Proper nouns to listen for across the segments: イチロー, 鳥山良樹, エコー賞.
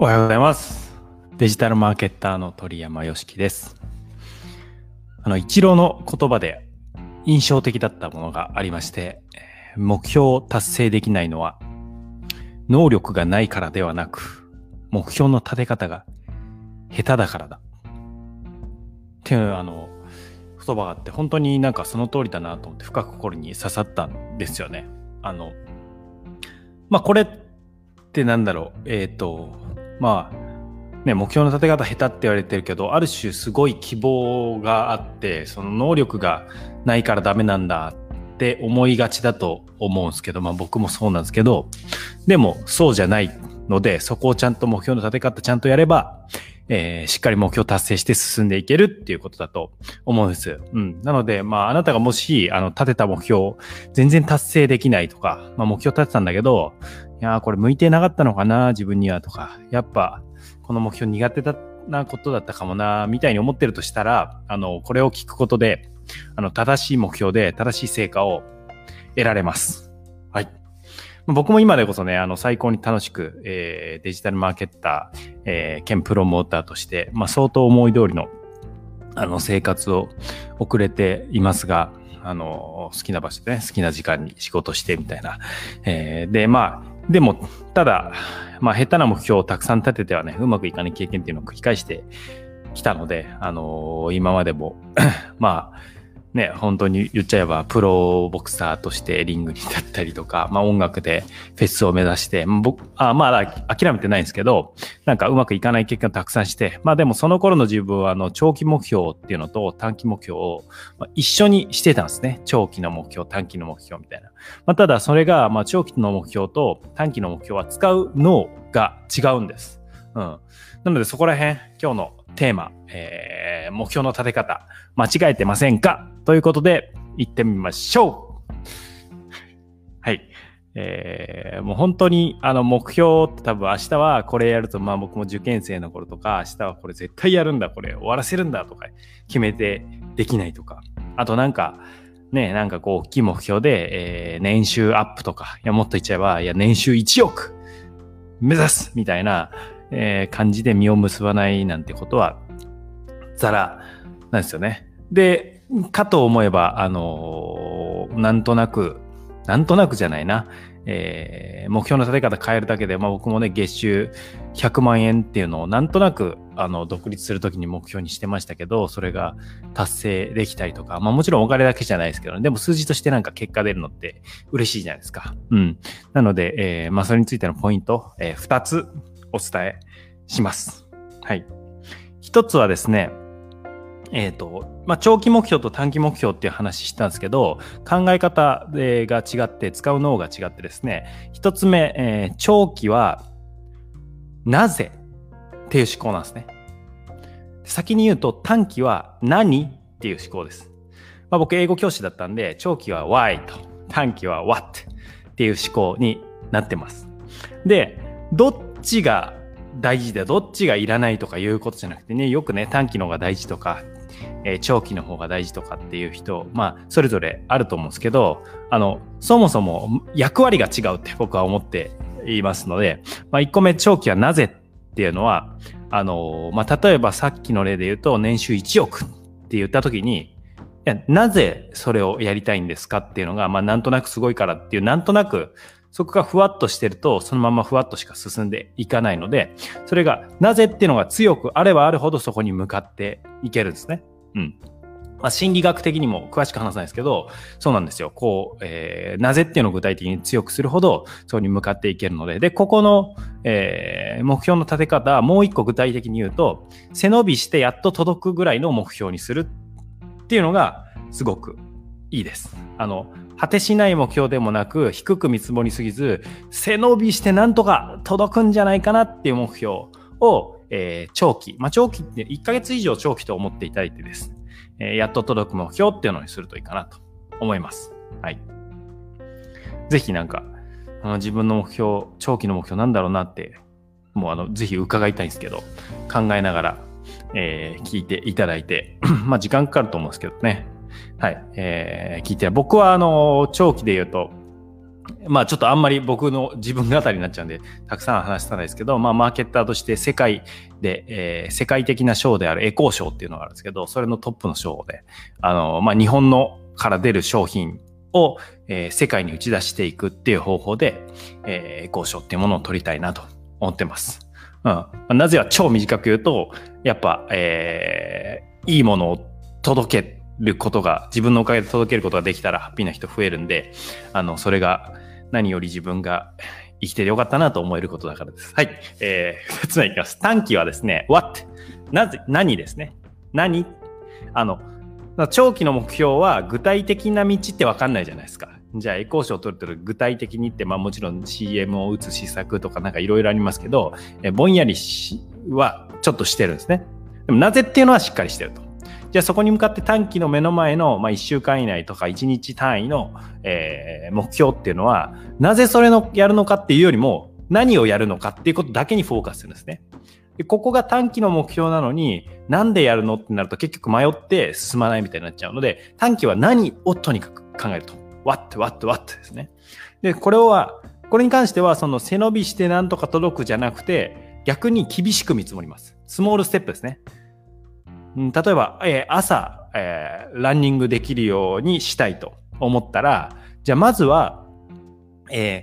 おはようございます。デジタルマーケッターの鳥山良樹です。イチローの言葉で印象的だったものがありまして、目標を達成できないのは能力がないからではなく、目標の立て方が下手だからだっていう言葉があって、本当になんかその通りだなと思って深く心に刺さったんですよね。これってなんだろう、目標の立て方下手って言われてるけど、ある種すごい希望があって、その能力がないからダメなんだって思いがちだと思うんですけど、僕もそうなんですけど、でもそうじゃないので、そこをちゃんと目標の立て方ちゃんとやれば、しっかり目標達成して進んでいけるっていうことだと思うんです。なので、あなたがもし、立てた目標、全然達成できないとか、目標立てたんだけど、いやーこれ向いてなかったのかな、自分にはとか、やっぱ、この目標苦手だなことだったかもな、みたいに思ってるとしたら、これを聞くことで、正しい目標で正しい成果を得られます。はい。僕も今でこそね、最高に楽しく、デジタルマーケッター、兼プロモーターとして、相当思い通りの、生活を送れていますが、好きな場所でね、好きな時間に仕事してみたいな。でも、ただ、下手な目標をたくさん立ててはね、うまくいかない経験っていうのを繰り返してきたので、今までも、本当に言っちゃえばプロボクサーとしてリングに立ったりとか、音楽でフェスを目指して、諦めてないんですけど、なんかうまくいかない経験をたくさんして、でもその頃の自分は長期目標っていうのと短期目標を一緒にしてたんですね。長期の目標、短期の目標みたいな。ただそれが、長期の目標と短期の目標は使う脳が違うんです。なのでそこら辺、今日のテーマ、目標の立て方、間違えてませんかということで、行ってみましょう。はい。もう本当に、目標って多分明日はこれやると、僕も受験生の頃とか、明日はこれ絶対やるんだ、これ終わらせるんだとか、決めてできないとか。あと大きい目標で、年収アップとか、もっと言っちゃえば、年収1億目指すみたいな、感じで実を結ばないなんてことはざらなんですよね。で、かと思えばなんとなくじゃないな、目標の立て方変えるだけで、僕もね、月収100万円っていうのをなんとなく独立するときに目標にしてましたけど、それが達成できたりとか、もちろんお金だけじゃないですけど、ね、でも数字としてなんか結果出るのって嬉しいじゃないですか。なので、それについてのポイント、2つお伝えします。はい。一つはですね、長期目標と短期目標っていう話したんですけど、考え方が違って、使う脳が違ってですね、一つ目、長期は、なぜっていう思考なんですね。先に言うと、短期は何っていう思考です。僕、英語教師だったんで、長期は why と、短期は what っていう思考になってます。で、どっちが大事でどっちがいらないとかいうことじゃなくてね、よくね、短期の方が大事とか、長期の方が大事とかっていう人、それぞれあると思うんですけど、そもそも役割が違うって僕は思っていますので、1個目、長期はなぜっていうのは、例えばさっきの例で言うと、年収1億って言った時に、いや、なぜそれをやりたいんですかっていうのが、なんとなくすごいからっていう、なんとなくそこがふわっとしてると、そのままふわっとしか進んでいかないので、それがなぜっていうのが強くあればあるほど、そこに向かっていけるんですね。心理学的にも詳しく話さないですけど、そうなんですよ。なぜっていうのを具体的に強くするほど、そこに向かっていけるので、で、ここの、目標の立て方、もう一個具体的に言うと、背伸びしてやっと届くぐらいの目標にするっていうのが、すごくいいです。果てしない目標でもなく、低く見積もりすぎず、背伸びしてなんとか届くんじゃないかなっていう目標を、長期。長期って1ヶ月以上長期と思っていただいてです。やっと届く目標っていうのにするといいかなと思います。はい。ぜひ自分の目標、長期の目標なんだろうなって、ぜひ伺いたいんですけど、考えながら、聞いていただいて、時間かかると思うんですけどね。はい。聞いて、僕は長期で言うと、まあちょっとあんまり僕の自分語りになっちゃうんでたくさん話したんですけど、まあマーケッターとして世界で、世界的な賞であるエコー賞っていうのがあるんですけど、それのトップの賞で、まあ日本のから出る商品を、世界に打ち出していくっていう方法で、エコー賞っていうものを取りたいなと思ってます。うん。なぜは超短く言うと、やっぱ、いいものを届けることが、自分のおかげで届けることができたらハッピーな人増えるんで、それが何より自分が生きてよかったなと思えることだからです。はい。2つ目いきます。短期はですね、what？ なぜ、何ですね。何？長期の目標は具体的な道って分かんないじゃないですか。じゃあエコー賞を取ると具体的にって、まあもちろん CM を打つ施策とかなんかいろいろありますけど、ぼんやりはちょっとしてるんですね。でもなぜっていうのはしっかりしてると。じゃあそこに向かって短期の目の前の、まあ、1週間以内とか1日単位の、目標っていうのは、なぜそれをやるのかっていうよりも何をやるのかっていうことだけにフォーカスするんですね。でここが短期の目標なのになんでやるのってなると結局迷って進まないみたいになっちゃうので、短期は何をとにかく考えると。what ですね。で、これに関してはその背伸びしてなんとか届くじゃなくて、逆に厳しく見積もります。スモールステップですね。例えば、朝、ランニングできるようにしたいと思ったら、じゃあまずは、起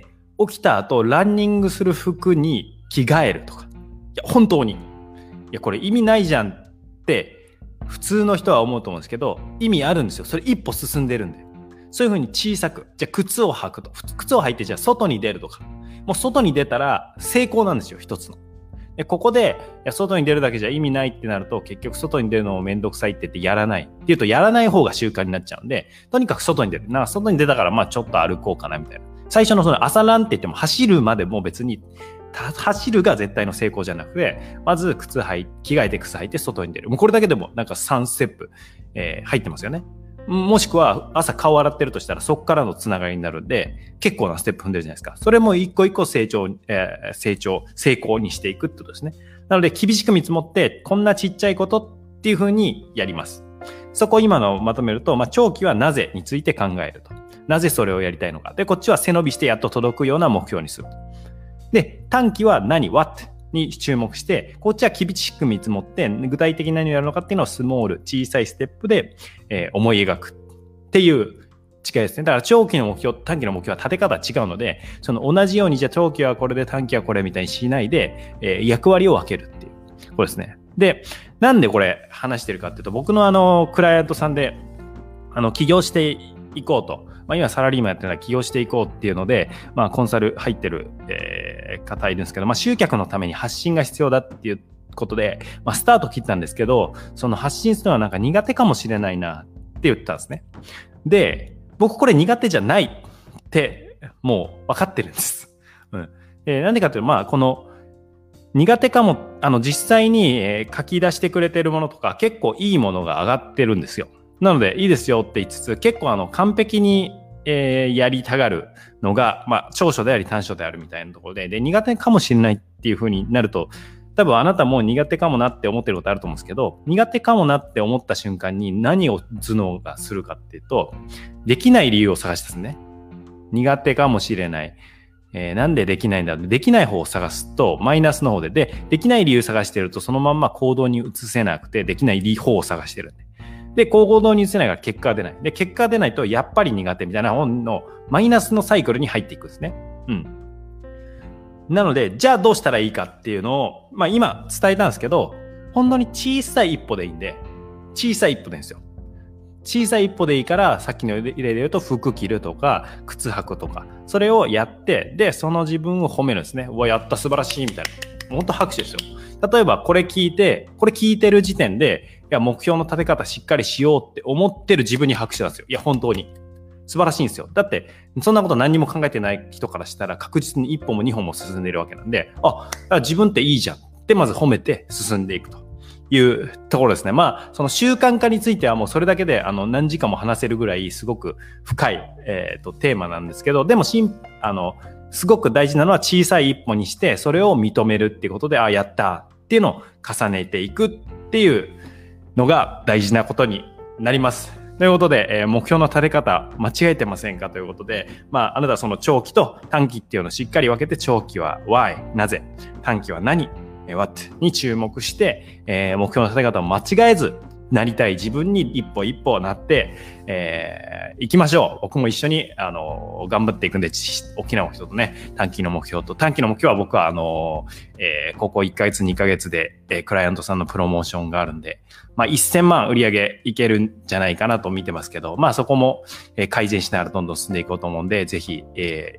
きた後ランニングする服に着替えるとか。いや本当にこれ意味ないじゃんって普通の人は思うと思うんですけど、意味あるんですよ。それ一歩進んでるんで。そういう風に小さく、じゃあ靴を履くと、靴を履いてじゃあ外に出るとか、もう外に出たら成功なんですよ、一つの。でここで外に出るだけじゃ意味ないってなると、結局外に出るのもめんどくさいって言ってやらないって言うと、やらない方が習慣になっちゃうんで、とにかく外に出る。なんか外に出たからまあちょっと歩こうかなみたいな。最初のその朝ランって言っても走るまでも別に走るが絶対の成功じゃなくて、まず着替えて靴履いて外に出る。もうこれだけでもなんか3ステップ、入ってますよね。もしくは朝顔洗ってるとしたらそこからのつながりになるんで、結構なステップ踏んでるじゃないですか。それも一個一個成功にしていくってことですね。なので厳しく見積もってこんなちっちゃいことっていう風にやります。そこを今のまとめると、まあ、長期はなぜについて考えると。なぜそれをやりたいのか。で、こっちは背伸びしてやっと届くような目標にする。で、短期は何？ what？に注目して、こっちは厳しく見積もって具体的に何をやるのかっていうのをスモール小さいステップで、思い描くっていう違いですね。だから長期の目標短期の目標は立て方違うので、その同じようにじゃあ長期はこれで短期はこれみたいにしないで、役割を分けるっていうこれですね。で、なんでこれ話してるかっていうと、僕のクライアントさんで起業していこうと、まあ、今サラリーマンやってるのは起業していこうっていうので、まあ、コンサル入ってる、方いるんですけど、まあ、集客のために発信が必要だっていうことで、まあ、スタート切ったんですけど、その発信するのはなんか苦手かもしれないなって言ったんですね。で、僕これ苦手じゃないってもう分かってるんです。うん。なんでかというと、まあ、この苦手かも、実際に書き出してくれてるものとか結構いいものが上がってるんですよ。なのでいいですよって言いつつ、結構完璧にやりたがるのが、まあ、長所であり短所であるみたいなところで、苦手かもしれないっていう風になると、多分あなたも苦手かもなって思ってることあると思うんですけど、苦手かもなって思った瞬間に何を頭脳がするかっていうと、できない理由を探し出すね。苦手かもしれない。なんでできないんだろう。できない方を探すとマイナスの方で、できない理由探してるとそのまんま行動に移せなくて、できない方を探してるんで。で、行動に移せないから結果が出ない。で、結果が出ないとやっぱり苦手みたいな本のマイナスのサイクルに入っていくんですね。うん。なので、じゃあどうしたらいいかっていうのを、まあ今伝えたんですけど、本当に小さい一歩でいいんで、小さい一歩でいいんですよ。小さい一歩でいいから、さっきの例で言うと服着るとか、靴履くとか、それをやって、で、その自分を褒めるんですね。うわ、やった、素晴らしいみたいな。本当拍手ですよ。例えばこれ聞いてる時点で、いや、目標の立て方しっかりしようって思ってる自分に拍手なんですよ。いや、本当に。素晴らしいんですよ。だって、そんなこと何にも考えてない人からしたら確実に一歩も二歩も進んでいるわけなんで、あ、自分っていいじゃんってまず褒めて進んでいくというところですね。まあ、その習慣化についてはもうそれだけで何時間も話せるぐらいすごく深い、テーマなんですけど、でもすごく大事なのは小さい一歩にしてそれを認めるっていうことで、あ、やったっていうのを重ねていくっていうのが大事なことになります。ということで、目標の立て方間違えてませんかということで、あなたはその長期と短期っていうのをしっかり分けて、長期は why なぜ、短期は何 what に注目して、目標の立て方を間違えず、なりたい自分に一歩一歩なって、行きましょう。僕も一緒に頑張っていくんで、大きな目標とね、短期の目標と、短期の目標は僕はここ1ヶ月2ヶ月で、クライアントさんのプロモーションがあるんで、1000万売り上げいけるんじゃないかなと見てますけど、そこも改善しながらどんどん進んでいこうと思うんで、ぜひ、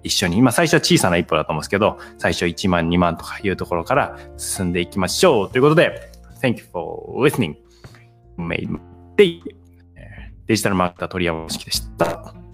一緒に、最初は小さな一歩だと思うんですけど、最初1万2万とかいうところから進んでいきましょう。ということで、Thank you for listening.デジタルマーケター鳥山良樹でした。